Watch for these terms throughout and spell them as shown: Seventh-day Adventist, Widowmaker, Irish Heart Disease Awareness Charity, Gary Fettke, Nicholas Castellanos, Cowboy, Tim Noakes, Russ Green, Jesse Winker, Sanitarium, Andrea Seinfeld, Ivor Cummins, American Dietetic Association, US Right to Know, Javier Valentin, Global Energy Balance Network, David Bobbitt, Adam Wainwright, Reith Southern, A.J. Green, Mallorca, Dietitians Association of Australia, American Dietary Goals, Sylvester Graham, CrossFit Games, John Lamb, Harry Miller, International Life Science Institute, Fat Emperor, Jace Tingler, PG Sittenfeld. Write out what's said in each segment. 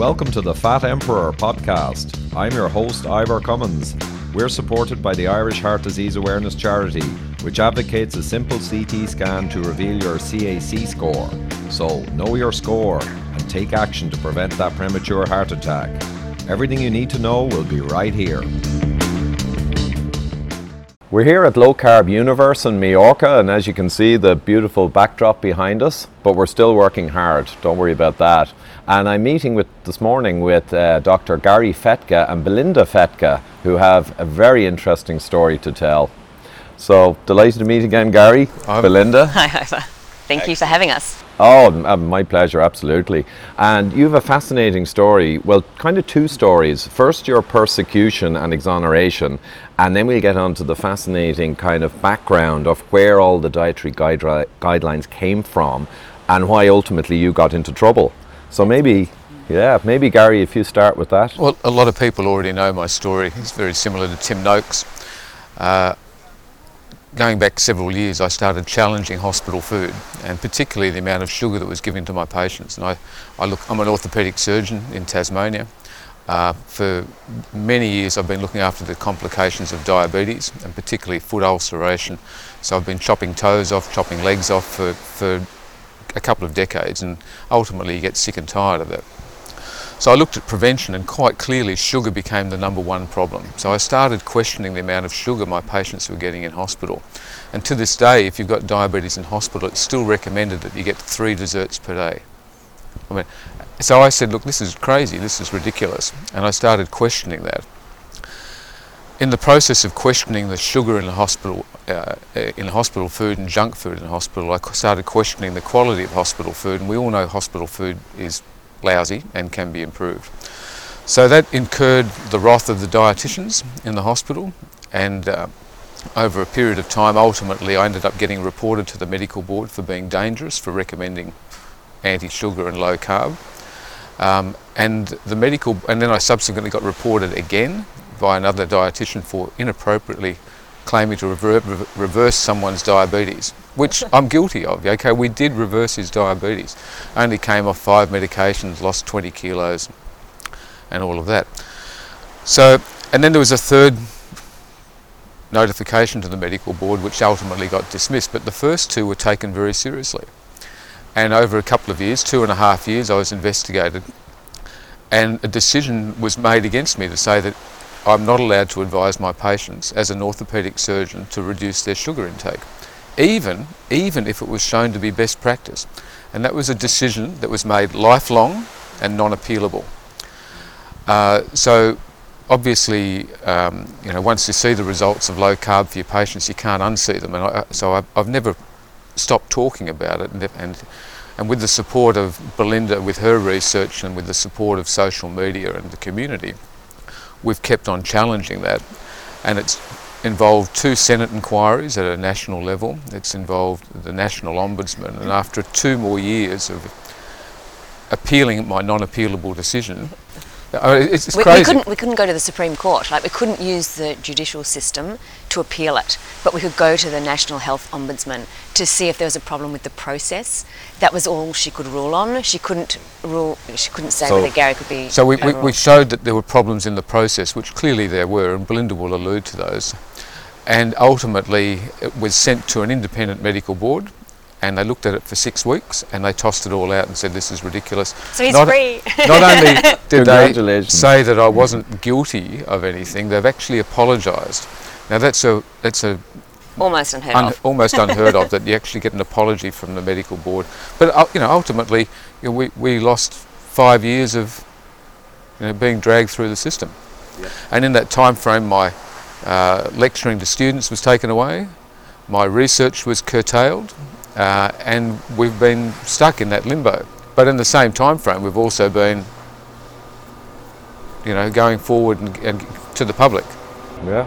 Welcome to the Fat Emperor podcast. I'm your host, Ivor Cummins. We're supported by the Irish Heart Disease Awareness Charity, which advocates a simple CT scan to reveal your CAC score. So, know your score and take action to prevent that premature heart attack. Everything you need to know will be right here. We're here at Low Carb Universe in Mallorca, and as you can see, the beautiful backdrop behind us, but we're still working hard, don't worry about that. And I'm meeting this morning with Dr. Gary Fettke and Belinda Fettke, who have a very interesting story to tell. So, delighted to meet again, Gary, Belinda. Hi, Ivor. Thank you for having us. Oh, my pleasure, absolutely. And you have a fascinating story, well, kind of two stories. First, your persecution and exoneration, and then we'll get on to the fascinating kind of background of where all the dietary guidelines came from and why ultimately you got into trouble. So maybe Gary, if you start with that. Well, a lot of people already know my story. It's very similar to Tim Noakes. Going back several years, I started challenging hospital food, and particularly the amount of sugar that was given to my patients. And I'm an orthopaedic surgeon in Tasmania. For many years I've been looking after the complications of diabetes, and particularly foot ulceration. So I've been chopping toes off, chopping legs off for a couple of decades, and ultimately you get sick and tired of that. So I looked at prevention, and quite clearly sugar became the number one problem. So I started questioning the amount of sugar my patients were getting in hospital. And to this day, if you've got diabetes in hospital, it's still recommended that you get 3 desserts per day. So I said, look, this is crazy, this is ridiculous. And I started questioning that. In the process of questioning the sugar in the hospital, food and junk food in the hospital, I started questioning the quality of hospital food. And we all know hospital food is lousy and can be improved. So that incurred the wrath of the dietitians in the hospital, and over a period of time ultimately I ended up getting reported to the medical board for being dangerous for recommending anti-sugar and low carb, and then I subsequently got reported again by another dietitian for inappropriately claiming to reverse someone's diabetes, which I'm guilty of. Okay, we did reverse his diabetes. Only came off 5 medications, lost 20 kilos and all of that. So, and then there was a third notification to the medical board which ultimately got dismissed, but the first two were taken very seriously. And over a couple of years, 2.5 years, I was investigated, and a decision was made against me to say that I'm not allowed to advise my patients as an orthopaedic surgeon to reduce their sugar intake, even if it was shown to be best practice. And that was a decision that was made lifelong and non-appealable. So obviously, once you see the results of low carb for your patients, you can't unsee them. And I've never stopped talking about it. And with the support of Belinda, with her research, and with the support of social media and the community, we've kept on challenging that, and it's involved 2 Senate inquiries at a national level. It's involved the National Ombudsman, and after 2 more years of appealing my non-appealable decision, it's crazy. We couldn't go to the Supreme Court. Like, we couldn't use the judicial system to appeal it, but we could go to the National Health Ombudsman to see if there was a problem with the process. That was all she could rule on. She couldn't say whether Gary could be. So we showed that there were problems in the process, which clearly there were, and Belinda will allude to those. And ultimately, it was sent to an independent medical board, and they looked at it for 6 weeks, and they tossed it all out and said, this is ridiculous. So he's free. Not only did they say that I wasn't guilty of anything, they've actually apologised. Now that's almost unheard of that you actually get an apology from the medical board. But ultimately, we lost 5 years of being dragged through the system. Yep. And in that time frame, my lecturing to students was taken away, my research was curtailed, and we've been stuck in that limbo. But in the same time frame, we've also been, going forward and to the public. Yeah.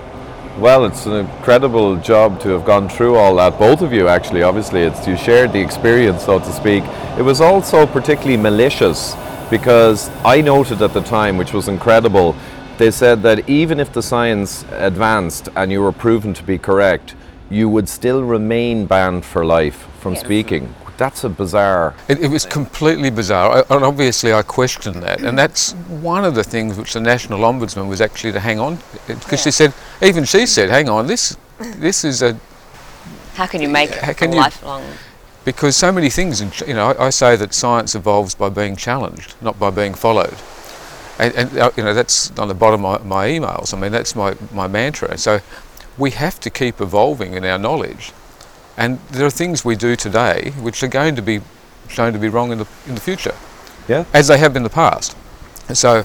Well, it's an incredible job to have gone through all that. Both of you, actually, obviously, you shared the experience, so to speak. It was also particularly malicious, because I noted at the time, which was incredible, they said that even if the science advanced and you were proven to be correct, you would still remain banned for life from speaking, That's a bizarre... It was completely bizarre, and obviously I questioned that. And that's one of the things which the National Ombudsman was actually to hang on, because she said, even she said, hang on, this is a... How can you make it lifelong? Because so many things, you know, I say that science evolves by being challenged, not by being followed. And you know, that's on the bottom of my emails. I mean, that's my mantra. So we have to keep evolving in our knowledge. And there are things we do today which are going to be shown to be wrong in the future, as they have in the past. So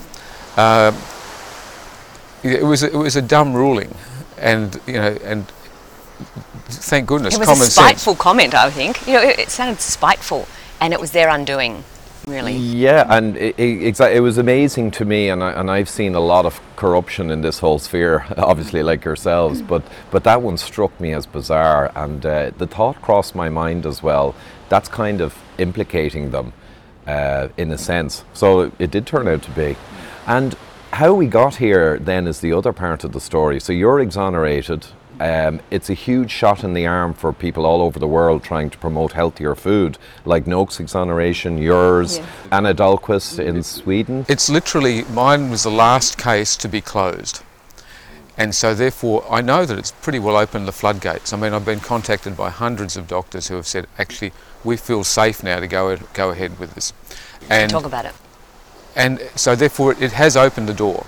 it was a dumb ruling, and you know, and thank goodness, common sense. It was a spiteful comment, I think. You know, it sounded spiteful, and it was their undoing, really. Yeah, and it was amazing to me, and I've seen a lot of corruption in this whole sphere, obviously, like yourselves, but that one struck me as bizarre, and the thought crossed my mind as well, that's kind of implicating them, in a sense. So it did turn out to be. And how we got here then is the other part of the story. So you're exonerated. It's a huge shot in the arm for people all over the world trying to promote healthier food, like Noakes' exoneration, yours, Anna Dahlqvist in Sweden. It's literally, mine was the last case to be closed. And so therefore, I know that it's pretty well opened the floodgates. I mean, I've been contacted by hundreds of doctors who have said, actually, we feel safe now to go ahead with this. And talk about it. And so therefore, it has opened the door.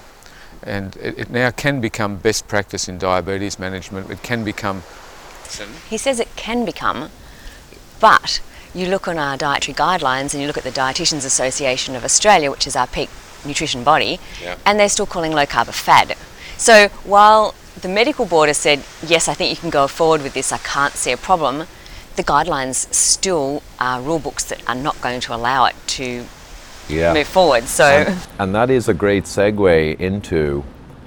And it now can become best practice in diabetes management. It can become... He says it can become, but you look on our dietary guidelines and you look at the Dietitians Association of Australia, which is our peak nutrition body, and they're still calling low carb a fad. So while the medical board has said, yes, I think you can go forward with this, I can't see a problem, the guidelines still are rule books that are not going to allow it to move forward. So and that is a great segue into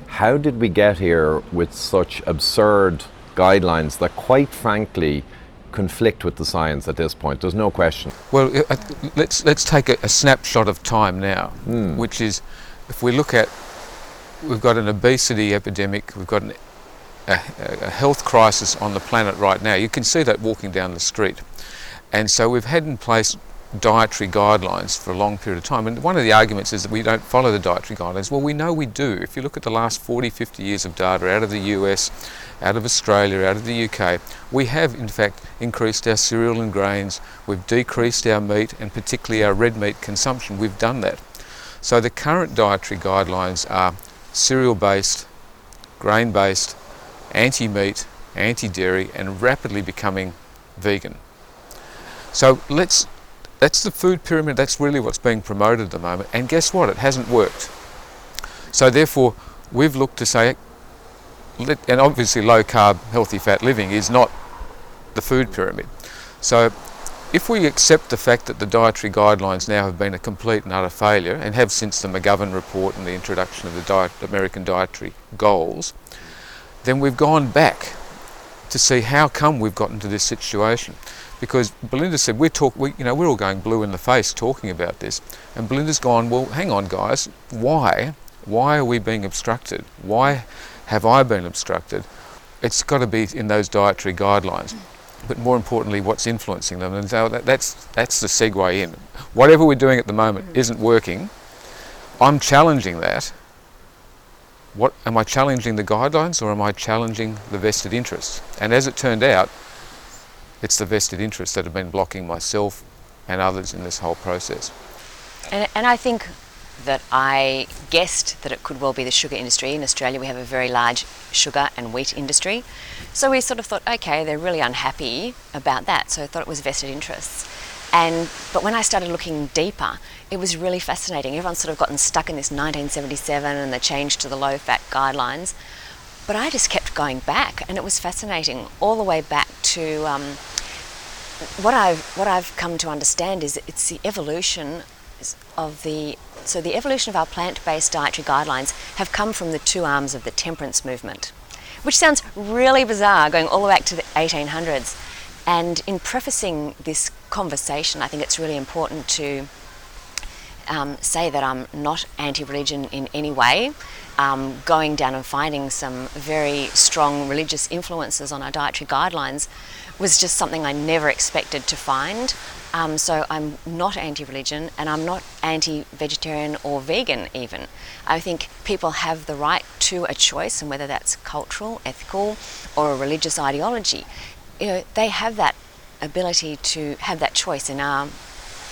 how did we get here with such absurd guidelines that quite frankly conflict with the science at this point? There's no question. Well, let's take a snapshot of time now, which is, if we look at, we've got an obesity epidemic, we've got a health crisis on the planet right now. You can see that walking down the street. And so we've had in place dietary guidelines for a long period of time, and one of the arguments is that we don't follow the dietary guidelines. Well, we know we do. If you look at the last 40-50 years of data out of the US, out of Australia, out of the UK, we have in fact increased our cereal and grains, we've decreased our meat and particularly our red meat consumption. We've done that. So the current dietary guidelines are cereal based, grain based, anti-meat, anti-dairy, and rapidly becoming vegan. So that's the food pyramid, that's really what's being promoted at the moment, and guess what, it hasn't worked. So therefore we've looked to say, and obviously low carb, healthy fat living is not the food pyramid. So if we accept the fact that the dietary guidelines now have been a complete and utter failure, and have since the McGovern report and the introduction of the American Dietary Goals, then we've gone back to see how come we've gotten to this situation. Because Belinda said, we're all going blue in the face talking about this. And Belinda's gone, well, hang on guys, why are we being obstructed? Why have I been obstructed? It's got to be in those dietary guidelines. But more importantly, what's influencing them? And so that's the segue in. Whatever we're doing at the moment isn't working. I'm challenging that. What, am I challenging the guidelines, or am I challenging the vested interests? And as it turned out, it's the vested interests that have been blocking myself and others in this whole process. And I think that I guessed that it could well be the sugar industry. In Australia, we have a very large sugar and wheat industry. So we sort of thought, okay, they're really unhappy about that. So I thought it was vested interests. But when I started looking deeper, it was really fascinating. Everyone's sort of gotten stuck in this 1977 and the change to the low-fat guidelines. But I just kept going back, and it was fascinating, all the way back to what I've come to understand is it's the evolution of the evolution of our plant-based dietary guidelines have come from the two arms of the temperance movement, which sounds really bizarre, going all the way back to the 1800s. And in prefacing this conversation, I think it's really important to say that I'm not anti-religion in any way. Going down and finding some very strong religious influences on our dietary guidelines, was just something I never expected to find. So I'm not anti-religion, and I'm not anti-vegetarian or vegan even. I think people have the right to a choice, and whether that's cultural, ethical, or a religious ideology, you know, they have that ability to have that choice in our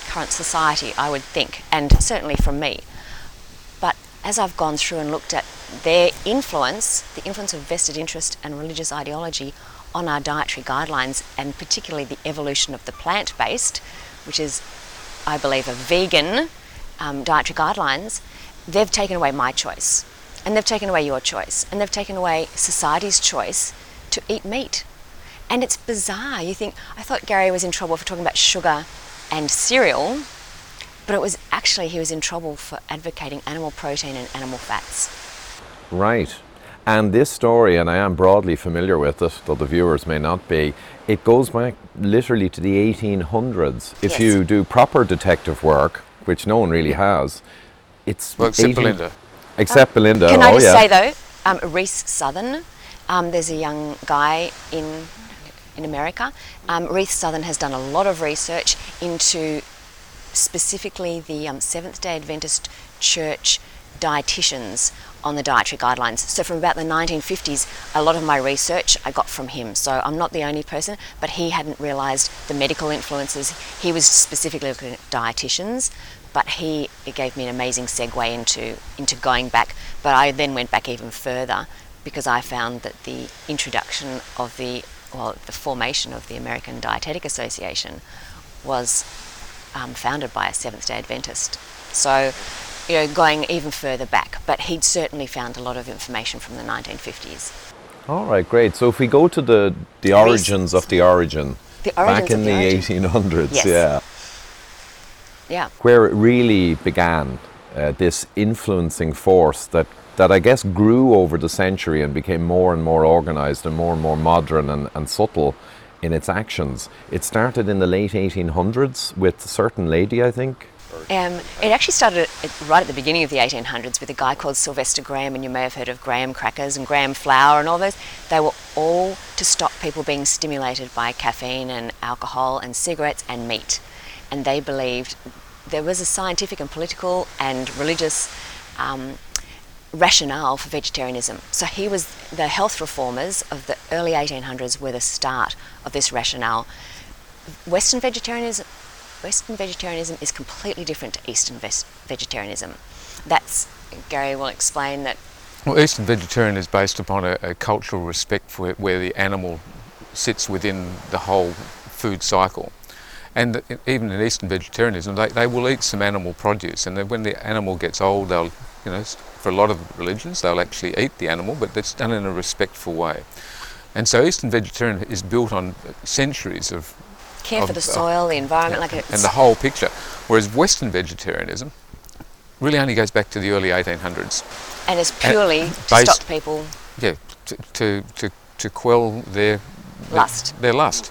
current society, I would think, and certainly from me. But as I've gone through and looked at their influence, the influence of vested interest and religious ideology on our dietary guidelines, and particularly the evolution of the plant-based, which is, I believe, a vegan dietary guidelines, they've taken away my choice, and they've taken away your choice, and they've taken away society's choice to eat meat. And it's bizarre. You think, I thought Gary was in trouble for talking about sugar and cereal, but it was actually he was in trouble for advocating animal protein and animal fats. Right. And this story, and I am broadly familiar with it, though the viewers may not be, it goes back literally to the 1800s. If you do proper detective work, which no one really has, it's... Well, except Belinda. Except Belinda, can I just say, though, Reith Southern, there's a young guy in America. Reith Southern has done a lot of research into specifically the Seventh-day Adventist Church dietitians on the dietary guidelines. So from about the 1950s, a lot of my research I got from him. So I'm not the only person, but he hadn't realized the medical influences. He was specifically looking at dietitians, but it gave me an amazing segue into going back. But I then went back even further, because I found that the introduction of the formation of the American Dietetic Association was founded by a Seventh-day Adventist. So, you know, going even further back, but he'd certainly found a lot of information from the 1950s. All right, great. So if we go to the origins of the origin, back in the 1800s, yes. Yeah. Where it really began, this influencing force that I guess grew over the century and became more and more organized and more modern and subtle in its actions. It started in the late 1800s with a certain lady, I think. It actually started right at the beginning of the 1800s with a guy called Sylvester Graham, and you may have heard of Graham crackers and Graham flour and all those. They were all to stop people being stimulated by caffeine and alcohol and cigarettes and meat. And they believed there was a scientific and political and religious rationale for vegetarianism. So he was the health reformers of the early 1800s were the start of this rationale. Western vegetarianism is completely different to Eastern vegetarianism. That's, Gary will explain that. Well, Eastern vegetarian is based upon a cultural respect for where the animal sits within the whole food cycle. And even in Eastern vegetarianism, they will eat some animal produce, and then when the animal gets old, they'll, you know, for a lot of religions, they'll actually eat the animal, but that's done in a respectful way. And so Eastern vegetarian is built on centuries of care for the soil, the environment, and the whole picture. Whereas Western vegetarianism really only goes back to the early 1800s. And it's purely to stop people. Yeah, to quell their lust. Their lust.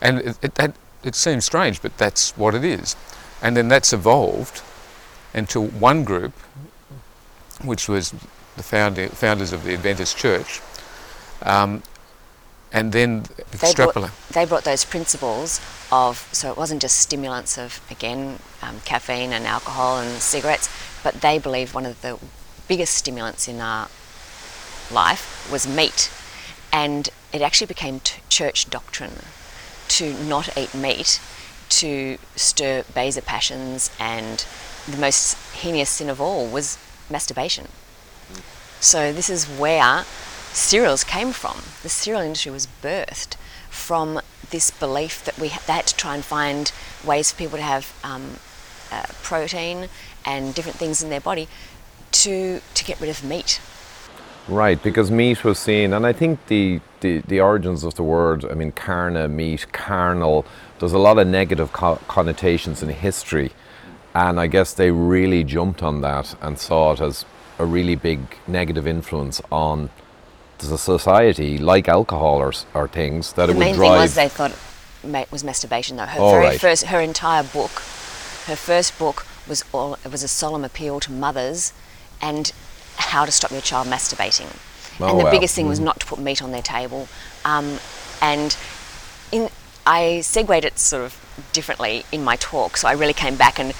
And it seems strange, but that's what it is. And then that's evolved until one group, which was the founders of the Adventist Church, and then extrapolate. They brought those principles of, so it wasn't just stimulants of, again, caffeine and alcohol and cigarettes, but they believed one of the biggest stimulants in our life was meat. And it actually became church doctrine to not eat meat, to stir baser passions, and the most heinous sin of all was masturbation. So this is where cereals came from. The cereal industry was birthed from this belief that they had to try and find ways for people to have protein and different things in their body to get rid of meat. Right, because meat was seen, and I think the origins of the word, I mean, carna, meat, carnal, there's a lot of negative connotations in history, and I guess they really jumped on that and saw it as a really big negative influence on a society, like alcohol or things that it would drive. The main thing was they thought it was masturbation, though. Her first book was a solemn appeal to mothers and how to stop your child masturbating. And the biggest thing was not to put meat on their table. And I segued it sort of differently in my talk, so I really came back and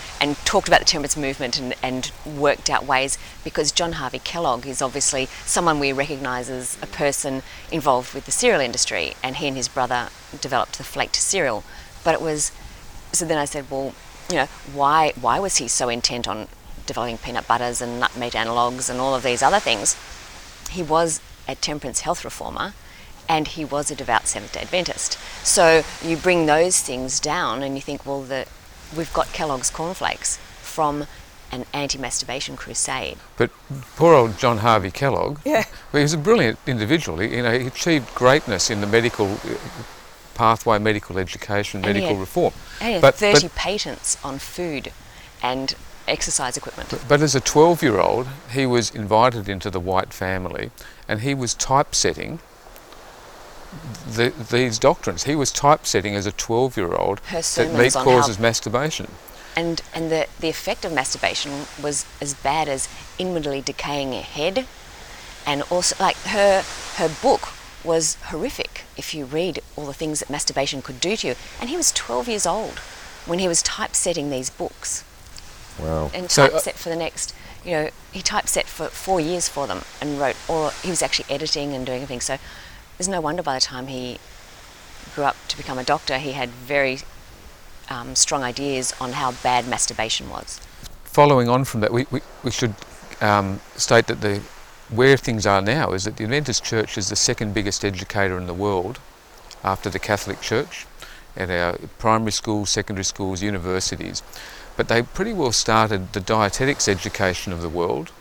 talked about the temperance movement and worked out ways, because John Harvey Kellogg is obviously someone we recognise as a person involved with the cereal industry, and he and his brother developed the flaked cereal. But it was, so then I said, well, you know, why was he so intent on developing peanut butters and nut meat analogues and all of these other things? He was a temperance health reformer, and he was a devout Seventh-day Adventist. So you bring those things down and you think, well, we've got Kellogg's cornflakes from an anti-masturbation crusade. But poor old John Harvey Kellogg, yeah. Well, he was a brilliant individual. He, you know, he achieved greatness in the medical pathway, medical education, and medical reform. And he had but, 30 patents on food and exercise equipment. But as a 12-year-old, he was invited into the White family, and he was typesetting these doctrines. He was typesetting as a 12-year-old that meat causes masturbation. And the effect of masturbation was as bad as inwardly decaying her head, and also, like, her book was horrific if you read all the things that masturbation could do to you. And he was 12 years old when he was typesetting these books. Wow. And typeset for the next, you know, he typeset for 4 years for them and wrote all, he was actually editing and doing everything. So there's no wonder by the time he grew up to become a doctor, he had very strong ideas on how bad masturbation was. Following on from that, we should state that where things are now is that the Adventist Church is the second biggest educator in the world after the Catholic Church, at our primary schools, secondary schools, universities. But they pretty well started the dietetics education of the world.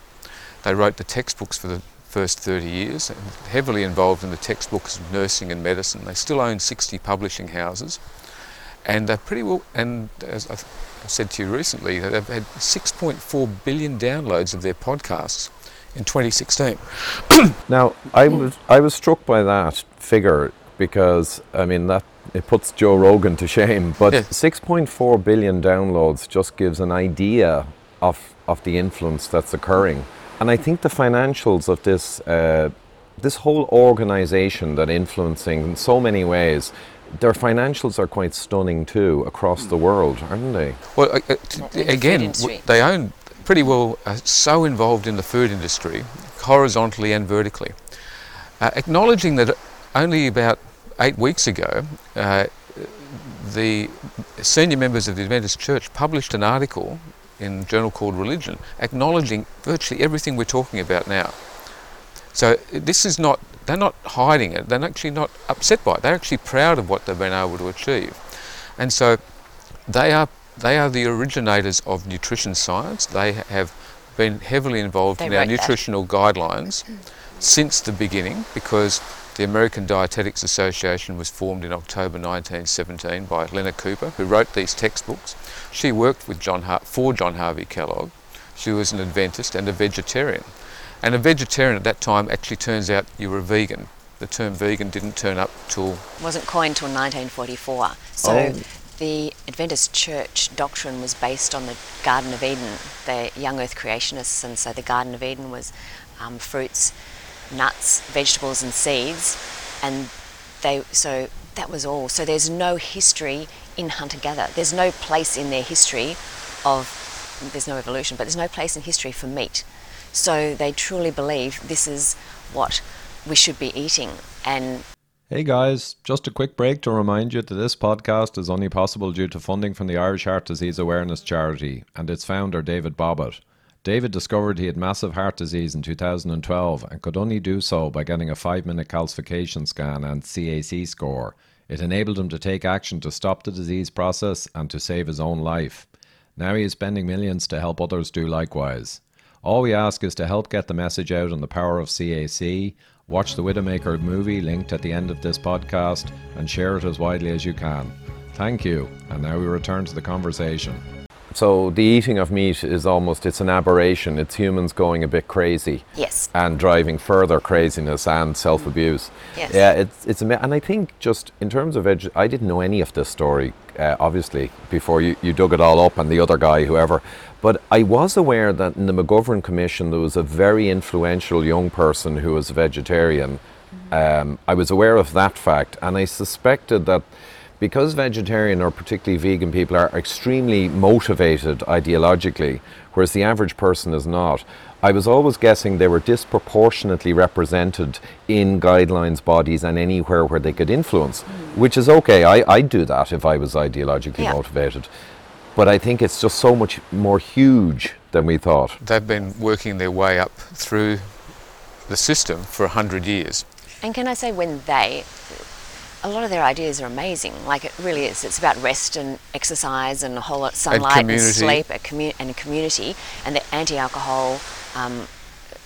They wrote the textbooks for the first 30 years, and heavily involved in the textbooks of nursing and medicine. They still own 60 publishing houses, and they're pretty well, and as I said to you recently, they've had 6.4 billion downloads of their podcasts in 2016. Now, I was struck by that figure because, I mean, that it puts Joe Rogan to shame, but 6.4 billion downloads just gives an idea of the influence that's occurring. And I think the financials of this this whole organisation that influencing in so many ways, their financials are quite stunning too across the world, aren't they? Well, again, they own pretty well, so involved in the food industry, horizontally and vertically. Acknowledging that only about 8 weeks ago, the senior members of the Adventist Church published an article in a journal called Religion, acknowledging virtually everything we're talking about now. So this is not, they're not hiding it, they're actually not upset by it, they're actually proud of what they've been able to achieve. And so they are the originators of nutrition science. They have been heavily involved in our nutritional guidelines since the beginning, because the American Dietetics Association was formed in October 1917 by Lena Cooper, who wrote these textbooks. She worked with John Harvey Kellogg. She was an Adventist and a vegetarian. And a vegetarian at that time actually turns out you were a vegan. The term vegan didn't turn up till... wasn't coined till 1944. So the Adventist Church doctrine was based on the Garden of Eden. They're young earth creationists, and so the Garden of Eden was fruits, nuts, vegetables and seeds, and so that was all. So there's no history in hunter-gatherer. There's no place in their history there's no evolution, but there's no place in history for meat. So they truly believe this is what we should be eating. And hey guys, just a quick break to remind you that this podcast is only possible due to funding from the Irish Heart Disease Awareness Charity and its founder, David Bobbitt. David discovered he had massive heart disease in 2012 and could only do so by getting a 5-minute calcification scan and CAC score. It enabled him to take action to stop the disease process and to save his own life. Now he is spending millions to help others do likewise. All we ask is to help get the message out on the power of CAC, watch the Widowmaker movie linked at the end of this podcast, and share it as widely as you can. Thank you, and now we return to the conversation. So the eating of meat is almost, it's an aberration. It's humans going a bit crazy. Yes. And driving further craziness and self-abuse. Yes. Yeah, it's amazing. And I think just in terms of, I didn't know any of this story, obviously, before you dug it all up and the other guy, whoever. But I was aware that in the McGovern Commission, there was a very influential young person who was a vegetarian I was aware of that fact, and I suspected that because vegetarian or particularly vegan people are extremely motivated ideologically, whereas the average person is not, I was always guessing they were disproportionately represented in guidelines, bodies, and anywhere where they could influence, which is okay. I'd do that if I was ideologically motivated. But I think it's just so much more huge than we thought. They've been working their way up through the system for 100 years. And can I say, a lot of their ideas are amazing. Like, it really is. It's about rest and exercise and a whole lot of sunlight and sleep and community, and the anti-alcohol,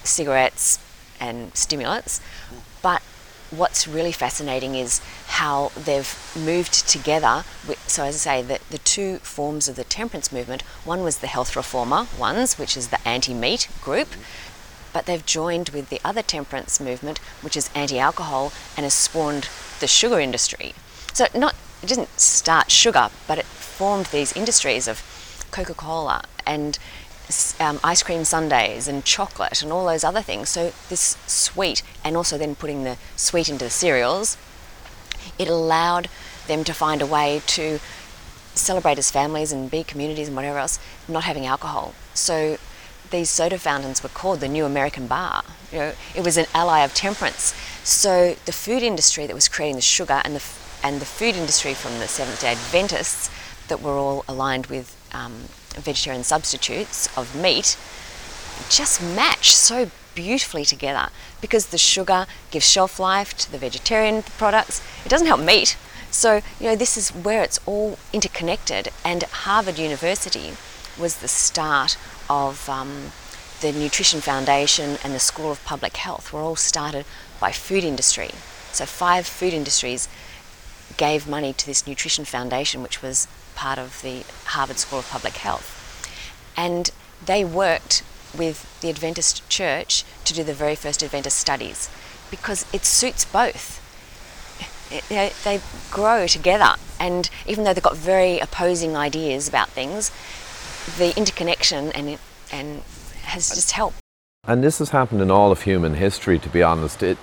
cigarettes and stimulants. But what's really fascinating is how they've moved together. So as I say, the two forms of the temperance movement, one was the health reformer ones, which is the anti-meat group, but they've joined with the other temperance movement, which is anti-alcohol, and has spawned the sugar industry. So it didn't start sugar, but it formed these industries of Coca-Cola and ice cream sundaes and chocolate and all those other things. So this sweet, and also then putting the sweet into the cereals, it allowed them to find a way to celebrate as families and be communities and whatever else, not having alcohol. So these soda fountains were called the New American Bar. You know, it was an ally of temperance. So the food industry that was creating the sugar, and the food industry from the Seventh-day Adventists that were all aligned with vegetarian substitutes of meat just match so beautifully together, because the sugar gives shelf life to the vegetarian products. It doesn't help meat. So, you know, this is where it's all interconnected. And Harvard University was the start of the Nutrition Foundation and the School of Public Health were all started by food industry. So 5 food industries gave money to this Nutrition Foundation, which was part of the Harvard School of Public Health. And they worked with the Adventist Church to do the very first Adventist studies, because it suits both. They grow together, and even though they've got very opposing ideas about things, the interconnection and has just helped. And this has happened in all of human history, to be honest. It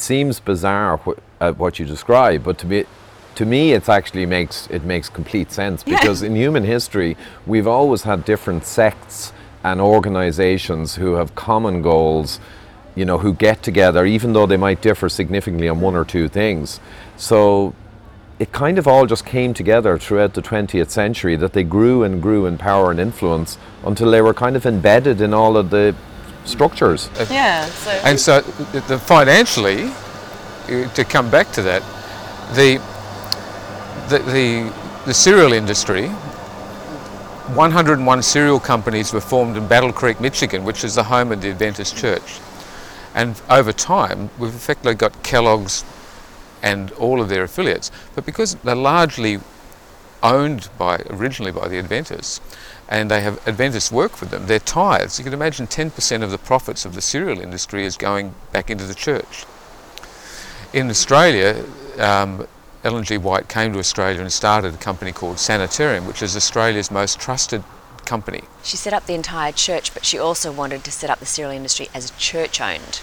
seems bizarre what you describe, but to me it actually makes complete sense, because in human history we've always had different sects and organizations who have common goals, you know, who get together even though they might differ significantly on one or two things. So it kind of all just came together throughout the 20th century, that they grew and grew in power and influence until they were kind of embedded in all of the structures. And so financially, to come back to that, the cereal industry, 101 cereal companies were formed in Battle Creek, Michigan, which is the home of the Adventist Church. And over time, we've effectively got Kellogg's and all of their affiliates, but because they're largely owned originally by the Adventists, and they have Adventists work for them, their tithes, you can imagine 10% of the profits of the cereal industry is going back into the church. In Australia, Ellen G. White came to Australia and started a company called Sanitarium, which is Australia's most trusted company. She set up the entire church, but she also wanted to set up the cereal industry as church-owned.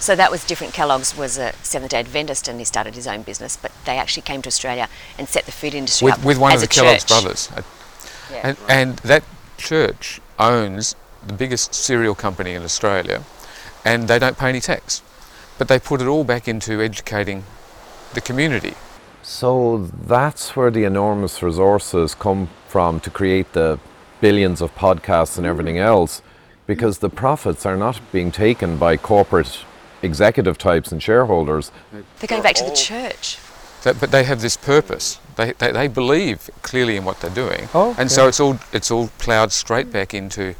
So that was different. Kellogg's was a Seventh-day Adventist, and he started his own business, but they actually came to Australia and set the food industry up with one of the Kellogg's brothers. And that church owns the biggest cereal company in Australia, and they don't pay any tax, but they put it all back into educating the community. So that's where the enormous resources come from to create the billions of podcasts and everything else, because the profits are not being taken by corporate executive types and shareholders. They're going back to the church. But they have this purpose. They believe clearly in what they're doing. And so it's all ploughed straight back into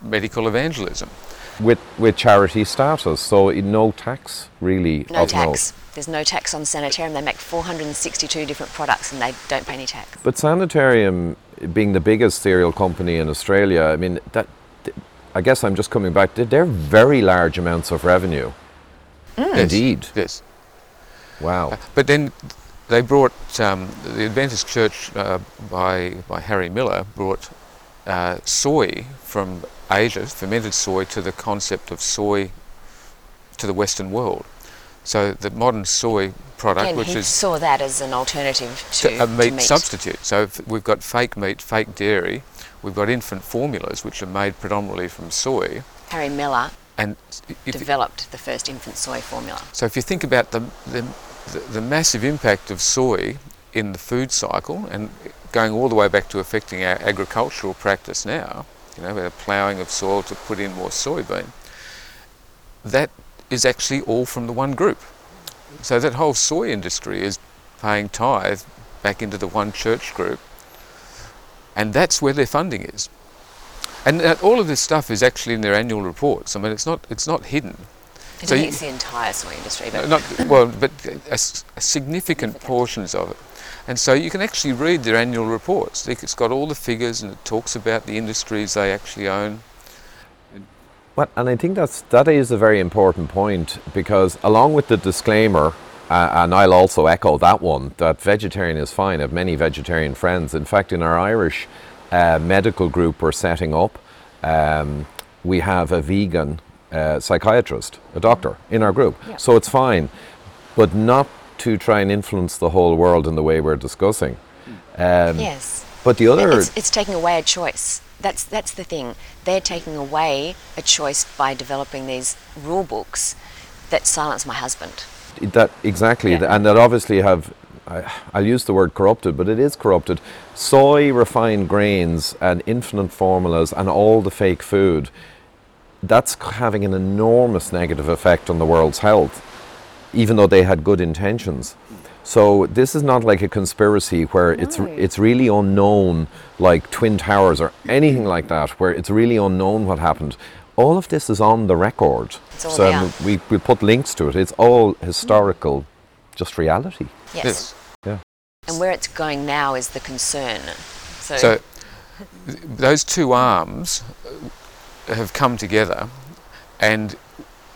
medical evangelism. With charity status, so no tax really. No tax. There's no tax on Sanitarium. They make 462 different products and they don't pay any tax. But Sanitarium, being the biggest cereal company in Australia, I mean, I guess I'm just coming back, they're very large amounts of revenue. Indeed. Yes. Wow. But then they brought the Adventist Church by Harry Miller brought soy from Asia, fermented soy, to the concept of soy to the Western world. So the modern soy product, and which he is saw that as an alternative to a meat substitute. So we've got fake meat, fake dairy. We've got infant formulas, which are made predominantly from soy. Harry Miller developed the first infant soy formula. So if you think about the massive impact of soy in the food cycle, and going all the way back to affecting our agricultural practice now, you know, the ploughing of soil to put in more soybean, that is actually all from the one group. So that whole soy industry is paying tithe back into the one church group, and that's where their funding is. And all of this stuff is actually in their annual reports. I mean, it's not hidden. It hits the entire soy industry, but significant portions of it. And so you can actually read their annual reports. It's got all the figures, and it talks about the industries they actually own. Well, and I think that is a very important point, because along with the disclaimer, and I'll also echo that one, that vegetarian is fine. I have many vegetarian friends. In fact, in our Irish medical group we're setting up, we have a vegan psychiatrist, a doctor, in our group. Yep. So it's fine, but not to try and influence the whole world in the way we're discussing. Yes. But the other... It's taking away a choice. That's the thing. They're taking away a choice by developing these rule books that silence my husband. That exactly, yeah. And that obviously have, I'll use the word corrupted, but it is corrupted. Soy, refined grains, and infinite formulas, and all the fake food, that's having an enormous negative effect on the world's health, even though they had good intentions. So this is not like a conspiracy where it's really unknown, like Twin Towers or anything like that, where it's really unknown what happened. All of this is on the record. So we put links to it. It's all historical, just reality. Yes. Yeah. And where it's going now is the concern. So those two arms have come together, and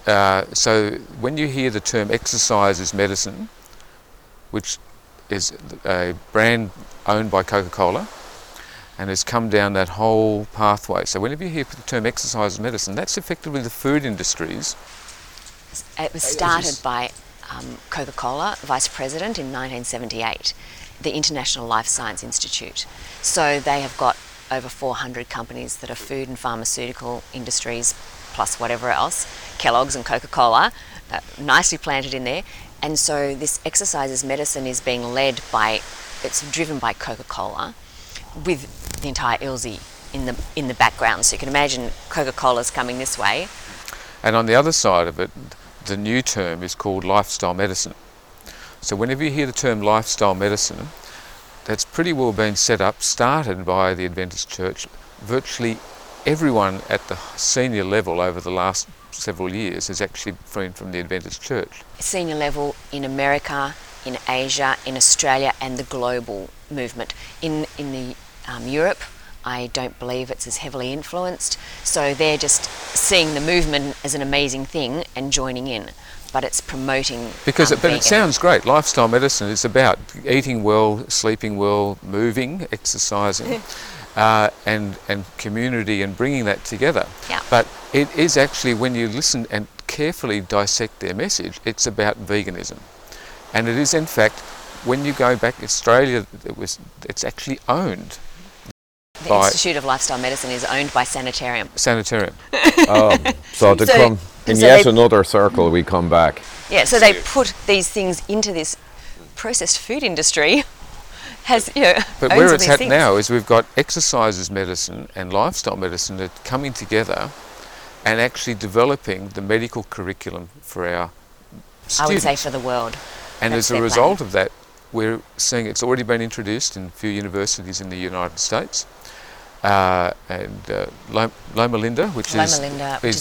so when you hear the term exercise is medicine, which is a brand owned by Coca-Cola and has come down that whole pathway. So whenever you hear the term exercise medicine, that's effectively the food industries. It was started by Coca-Cola, vice president, in 1978, the International Life Science Institute. So they have got over 400 companies that are food and pharmaceutical industries, plus whatever else, Kellogg's and Coca-Cola, nicely planted in there. And so this exercise as medicine is being led by, it's driven by Coca-Cola, with the entire ILSI in the background. So you can imagine Coca-Cola's coming this way. And on the other side of it, the new term is called lifestyle medicine. So whenever you hear the term lifestyle medicine, that's pretty well been set up, started by the Adventist Church. Virtually everyone at the senior level over the last several years has actually been from the Adventist Church. Senior level in America, in Asia, in Australia, and the global movement. In Europe, I don't believe it's as heavily influenced, so they're just seeing the movement as an amazing thing and joining in, but it's promoting... But it sounds great. Lifestyle medicine is about eating well, sleeping well, moving, exercising. And community, and bringing that together. Yeah. But it is actually, when you listen and carefully dissect their message, it's about veganism. And it is, in fact, when you go back to Australia, it's actually owned. The Institute of Lifestyle Medicine is owned by Sanitarium. So to come in yet another circle, we come back. Yeah, so they put these things into this processed food industry. But where it's at now is we've got exercise as medicine and lifestyle medicine that are coming together and actually developing the medical curriculum for our students. I would say for the world. And as a result of that, we're seeing it's already been introduced in a few universities in the United States. Loma Linda, which is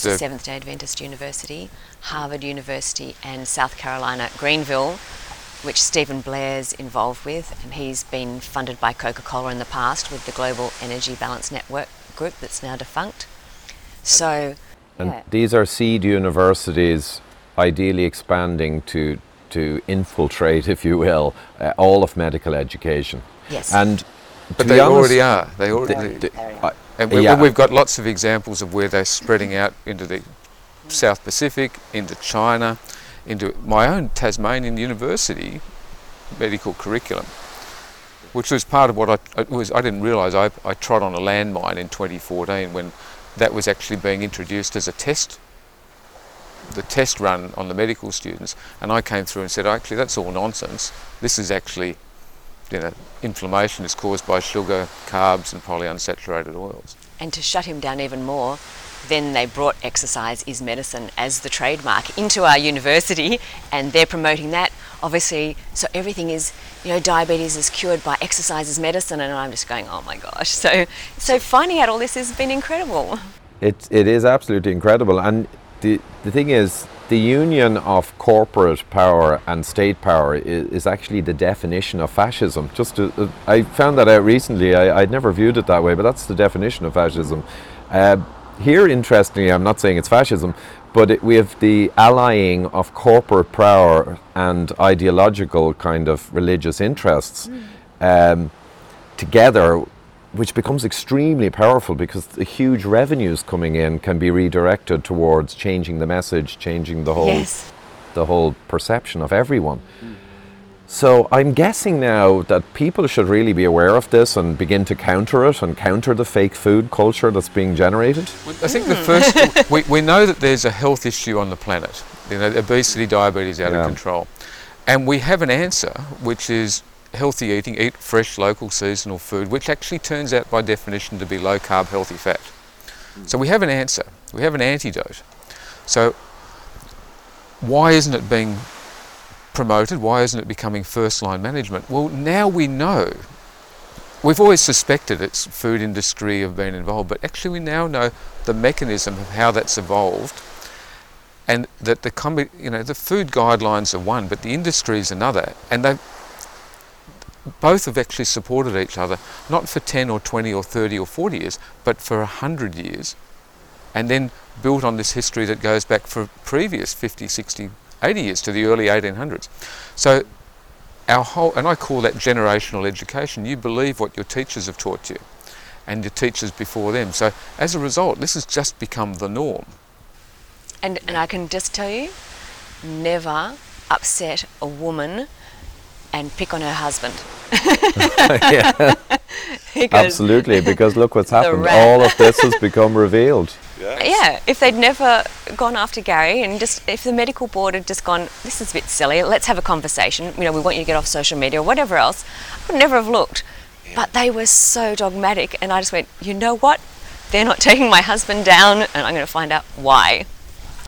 the Seventh-day Adventist University, Harvard University, and South Carolina, Greenville, which Stephen Blair's involved with, and he's been funded by Coca-Cola in the past with the Global Energy Balance Network group that's now defunct. And these are seed universities, ideally expanding to infiltrate, if you will, all of medical education. Yes. But they already are. We've got lots of examples of where they're spreading out into the South Pacific, into China, into my own Tasmanian University medical curriculum, which was part of what I didn't realise I trod on a landmine in 2014 when that was actually being introduced as a test, the test run on the medical students, and I came through and said, actually that's all nonsense, this is actually, you know, inflammation is caused by sugar, carbs and polyunsaturated oils. And to shut him down even more, then they brought exercise is medicine as the trademark into our university, and they're promoting that, obviously, so everything is, you know, diabetes is cured by exercise is medicine, and I'm just going, oh my gosh. So finding out all this has been incredible. It is absolutely incredible, and the thing is, the union of corporate power and state power is actually the definition of fascism. I found that out recently. I'd never viewed it that way, but that's the definition of fascism. Here, interestingly, I'm not saying it's fascism, but we have the allying of corporate power and ideological kind of religious interests together, which becomes extremely powerful because the huge revenues coming in can be redirected towards changing the message, changing the whole, the whole perception of everyone. So I'm guessing now that people should really be aware of this and begin to counter it and counter the fake food culture that's being generated. I think the first, we know that there's a health issue on the planet, you know, obesity, diabetes out of control. And we have an answer, which is healthy eating, eat fresh, local, seasonal food, which actually turns out by definition to be low carb, healthy fat. So we have an answer, we have an antidote. So why isn't it being promoted? Why isn't it becoming first-line management? Well, now we know. We've always suspected it's food industry have been involved, but actually we now know the mechanism of how that's evolved, and that the, you know, the food guidelines are one, but the industry is another, and they both have actually supported each other, not for 10 or 20 or 30 or 40 years, but for 100 years, and then built on this history that goes back for previous 50, 60, 80 years to the early 1800s. So our whole, and I call that generational education. You believe what your teachers have taught you and your teachers before them. So as a result, this has just become the norm. And I can just tell you, never upset a woman and pick on her husband. Yeah. Absolutely, because look what's happened. All of this has become revealed. Yeah, if they'd never gone after Gary, and just if the medical board had just gone, this is a bit silly, let's have a conversation, you know, we want you to get off social media or whatever else, I would never have looked. But they were so dogmatic, and I just went, you know what, they're not taking my husband down, and I'm going to find out why.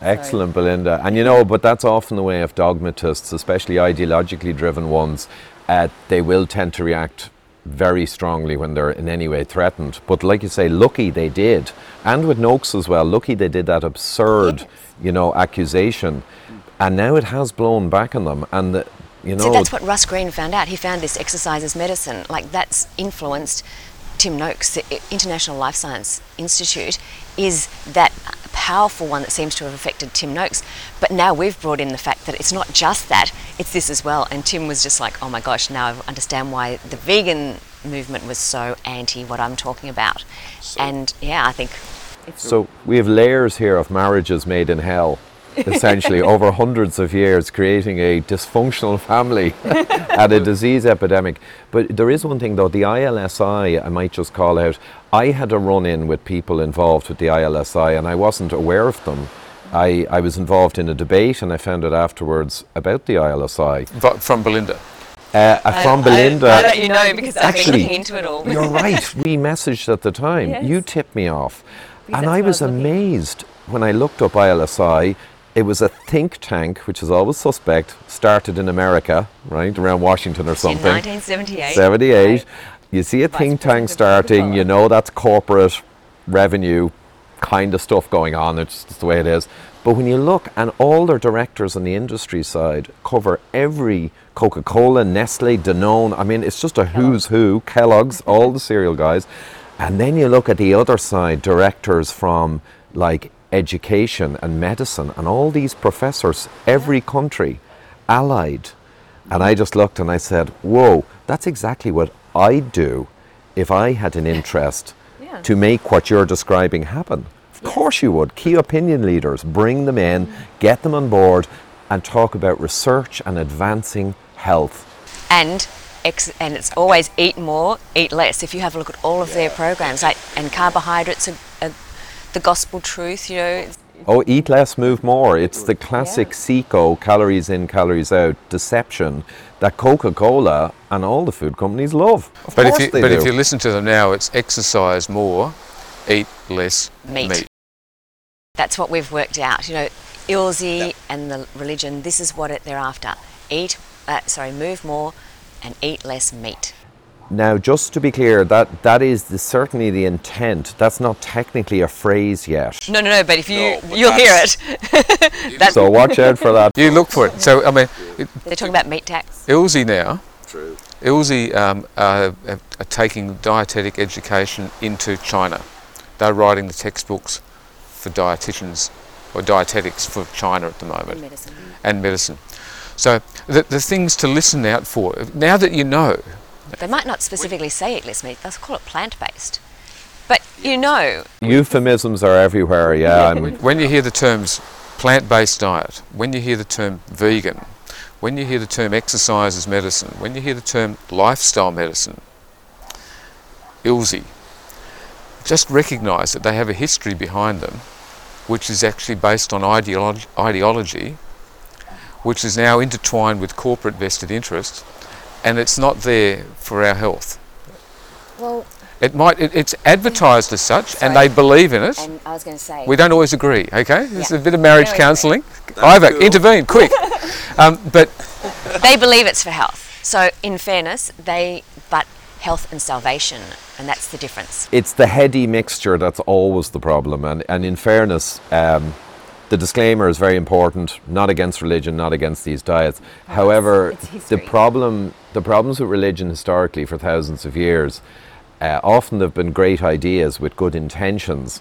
Excellent, Belinda. And you know, but that's often the way of dogmatists, especially ideologically driven ones. They will tend to react very strongly when they're in any way threatened. But like you say, lucky they did. And with Noakes as well, lucky they did that absurd, you know, accusation. And now it has blown back on them. And, you know... See, that's what Russ Green found out. He found this exercise as medicine. Like, that's influenced Tim Noakes, the International Life Science Institute, is that powerful one that seems to have affected Tim Noakes. But now we've brought in the fact that it's not just that, it's this as well. And Tim was just like, oh my gosh, now I understand why the vegan movement was so anti what I'm talking about. So, and yeah, I think it's... So we have layers here of marriages made in hell, essentially, over hundreds of years, creating a dysfunctional family at a disease epidemic. But there is one thing though, the ILSI, I might just call out, I had a run-in with people involved with the ILSI, and I wasn't aware of them. I was involved in a debate, and I found out afterwards about the ILSI. From Belinda? From Belinda. I let you know because I've been looking into it all. You're right, we messaged at the time. Yes. You tipped me off. Because and I was amazed when I looked up ILSI. It was a think tank, which is always suspect, started in America, right, around Washington or something. In 1978. 78. Right. You see a think tank starting, you know that's corporate revenue kind of stuff going on, it's just the way it is. But when you look, and all their directors on the industry side cover every Coca-Cola, Nestle, Danone, I mean, it's just a who's who, Kellogg's, all the cereal guys. And then you look at the other side, directors from, like, education and medicine, and all these professors, every country allied. And I just looked and I said, whoa, that's exactly what I'd do if I had an interest to make what you're describing happen. Of course you would. Key opinion leaders, bring them in, get them on board, and talk about research and advancing health. And it's always eat more, eat less. If you have a look at all of their programs, and carbohydrates are the gospel truth, you know. Oh, eat less, move more. It's the classic CICO, calories in, calories out, deception that Coca-Cola and all the food companies love. But if you listen to them now, it's exercise more, eat less meat. That's what we've worked out, you know, ILSI and the religion, this is what they're after. Move more and eat less meat. Now, just to be clear, that is certainly the intent. That's not technically a phrase yet. No, but if you'll hear it. So watch out for that. You look for it. So, I mean... They're talking about meat tax. ILSI now. True. ILSI are taking dietetic education into China. They're writing the textbooks for dietitians or dietetics for China at the moment. And medicine. So the things to listen out for, now that you know... They might not specifically say eat less meat, they'll call it plant-based. But you know... Euphemisms are everywhere, and when you hear the terms plant-based diet, when you hear the term vegan, when you hear the term exercise as medicine, when you hear the term lifestyle medicine, ILSI, just recognise that they have a history behind them, which is actually based on ideology, which is now intertwined with corporate vested interests, and it's not there for our health. Well, it's advertised as such, and they believe in it. And I was going to say... We don't always agree, okay? There's a bit of marriage counselling. Ivor, intervene, quick. But they believe it's for health. So, in fairness, but health and salvation, and that's the difference. It's the heady mixture that's always the problem, and in fairness... the disclaimer is very important, not against religion, not against these diets. However, the problems with religion historically for thousands of years, often have been great ideas with good intentions,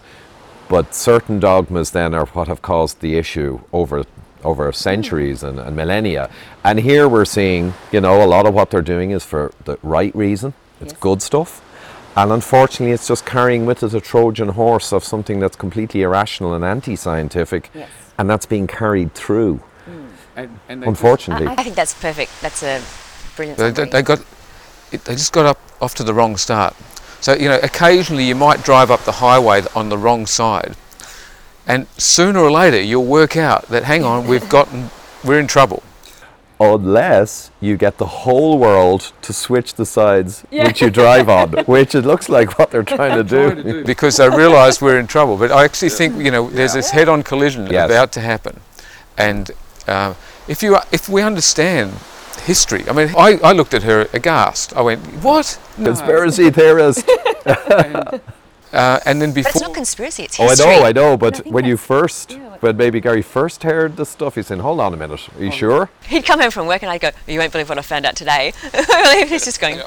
but certain dogmas then are what have caused the issue over centuries and millennia. And here we're seeing, a lot of what they're doing is for the right reason. It's good stuff. And unfortunately, it's just carrying with it a Trojan horse of something that's completely irrational and anti-scientific, and that's being carried through, unfortunately. I think that's perfect. That's a brilliant summary. They just got off to the wrong start. So, occasionally you might drive up the highway on the wrong side, and sooner or later you'll work out that, hang on, we're in trouble. Unless you get the whole world to switch the sides which you drive on, which it looks like what they're trying to do. Because they realise we're in trouble. But I actually think, there's this head-on collision about to happen. And if we understand history, I mean, I looked at her aghast. I went, what? No. Conspiracy theorist. And then before... But it's not conspiracy, it's history. I know, but when you first... When baby Gary first heard the stuff, he's saying, hold on a minute, are you sure? He'd come home from work and I'd go, you won't believe what I found out today. He's just going...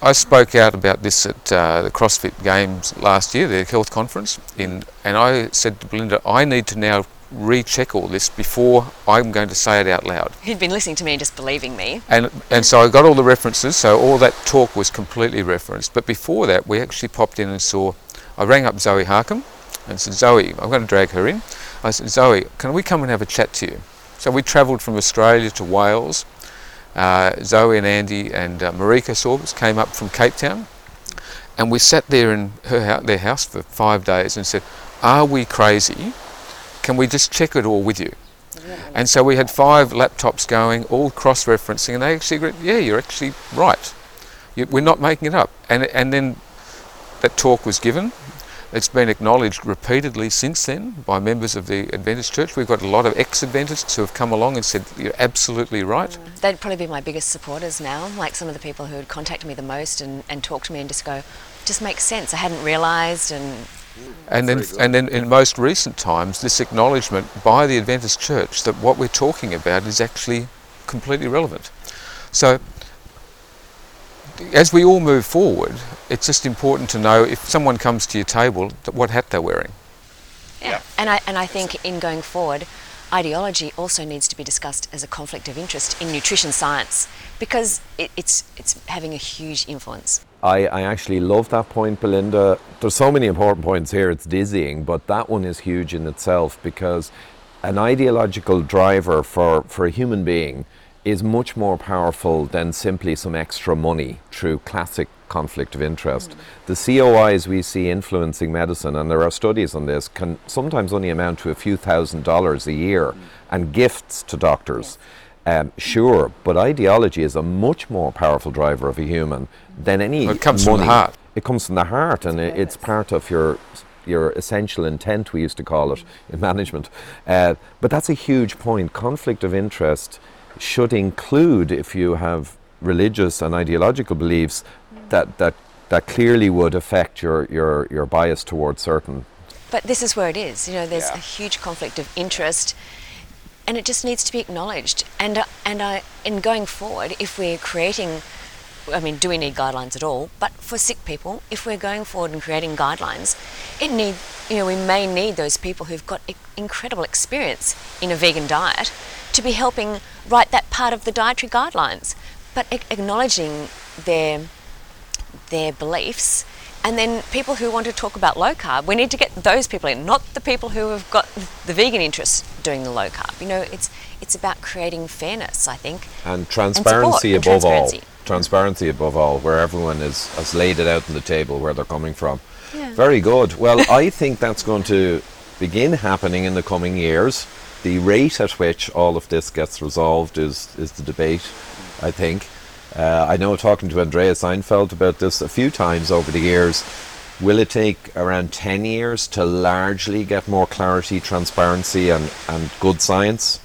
I spoke out about this at the CrossFit Games last year, the health conference, and I said to Belinda, I need to now recheck all this before I'm going to say it out loud. He'd been listening to me and just believing me. And so I got all the references, so all that talk was completely referenced. But before that, we actually popped in and saw... I rang up Zoe Harkum and said, Zoe, I'm going to drag her in. I said, Zoe, can we come and have a chat to you? So we travelled from Australia to Wales. Zoe and Andy and Marika Sorbus came up from Cape Town, and we sat there in their house for 5 days and said, are we crazy? Can we just check it all with you? And so we had 5 laptops going, all cross-referencing, and they actually agreed, you're actually right. We're not making it up. And then that talk was given. It's been acknowledged repeatedly since then by members of the Adventist Church. We've got a lot of ex-Adventists who have come along and said, you're absolutely right. They'd probably be my biggest supporters now, like some of the people who had contacted me the most and talked to me and just go, just makes sense, I hadn't realised. And then in most recent times, this acknowledgement by the Adventist Church that what we're talking about is actually completely relevant. So, as we all move forward, it's just important to know if someone comes to your table, what hat they're wearing. Yeah, and I think in going forward, ideology also needs to be discussed as a conflict of interest in nutrition science, because it's having a huge influence. I actually love that point, Belinda. There's so many important points here, it's dizzying, but that one is huge in itself, because an ideological driver for a human being is much more powerful than simply some extra money through classic conflict of interest. The COIs we see influencing medicine, and there are studies on this, can sometimes only amount to a few $1,000s a year and gifts to doctors. Yes. Sure, but ideology is a much more powerful driver of a human than any money. It comes from the heart. It comes from the heart, and it's part of your essential intent, we used to call it in management. But that's a huge point. Conflict of interest should include, if you have religious and ideological beliefs, that clearly would affect your bias towards certain. But this is where it is. You know, there's a huge conflict of interest, and it just needs to be acknowledged. And in going forward, if we're creating, I mean, do we need guidelines at all? But for sick people, if we're going forward and creating guidelines, we may need those people who've got incredible experience in a vegan diet to be helping write that part of the dietary guidelines, but acknowledging their beliefs. And then people who want to talk about low carb, we need to get those people in, not the people who have got the vegan interest doing the low carb. You know, it's about creating fairness, I think, and transparency above all. Transparency above all, where everyone has laid it out on the table where they're coming from. Yeah. Very good. Well, I think that's going to begin happening in the coming years. The rate at which all of this gets resolved is the debate, I think. I know, talking to Andrea Seinfeld about this a few times over the years, will it take around 10 years to largely get more clarity, transparency and good science?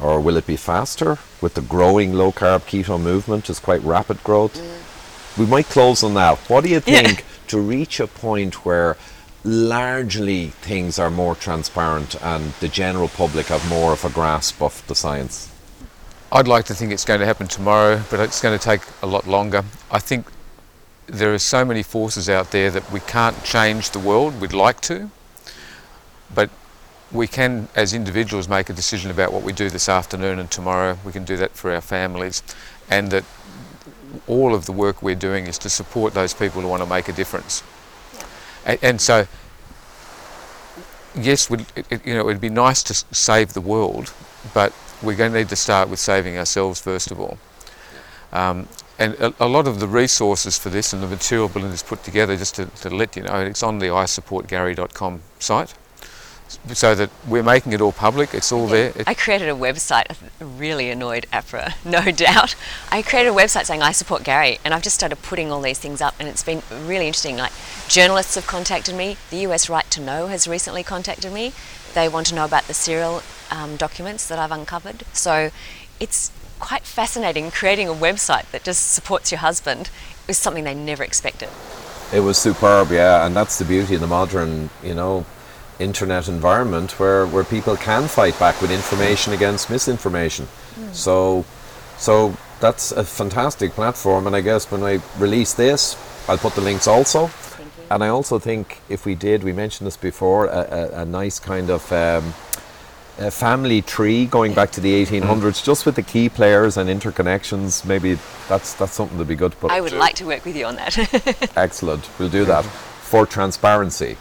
Or will it be faster with the growing low-carb keto movement? It's quite rapid growth. We might close on that. What do you think to reach a point where largely things are more transparent and the general public have more of a grasp of the science? I'd like to think it's going to happen tomorrow, but it's going to take a lot longer. I think there are so many forces out there that we can't change the world. We'd like to, but we can, as individuals, make a decision about what we do this afternoon and tomorrow. We can do that for our families, and that all of the work we're doing is to support those people who want to make a difference. And so, yes, it'd be nice to save the world, but we're going to need to start with saving ourselves first of all. And a lot of the resources for this and the material Belinda's put together, just to let you know, it's on the isupportgary.com site. So that we're making it all public, it's all there. I created a website, really annoyed APRA, no doubt. I created a website saying I support Gary, and I've just started putting all these things up, and it's been really interesting. Like, journalists have contacted me, the US Right to Know has recently contacted me. They want to know about the serial documents that I've uncovered. So it's quite fascinating. Creating a website that just supports your husband is something they never expected. It was superb, and that's the beauty of the modern, internet environment where people can fight back with information against misinformation. So that's a fantastic platform, and I guess when I release this, I'll put the links also. And I also think if we mentioned this before, a nice kind of a family tree going back to the 1800s, just with the key players and interconnections. Maybe that's something that'd be good to put. I would like to work with you on that. Excellent, we'll do that for transparency.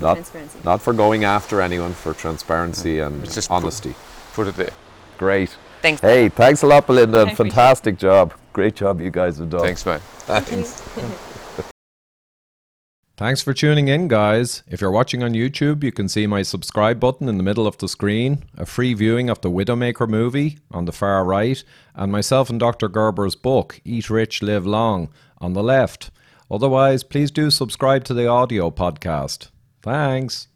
Yes. Not for going after anyone, for transparency and just honesty. Put it there. Great. Thanks. Hey, thanks a lot, Belinda. Fantastic job. Great job you guys have done. Thanks, mate. Thanks. Thanks for tuning in, guys. If you're watching on YouTube, you can see my subscribe button in the middle of the screen, a free viewing of the Widowmaker movie on the far right, and myself and Dr. Gerber's book, Eat Rich, Live Long, on the left. Otherwise, please do subscribe to the audio podcast. Thanks.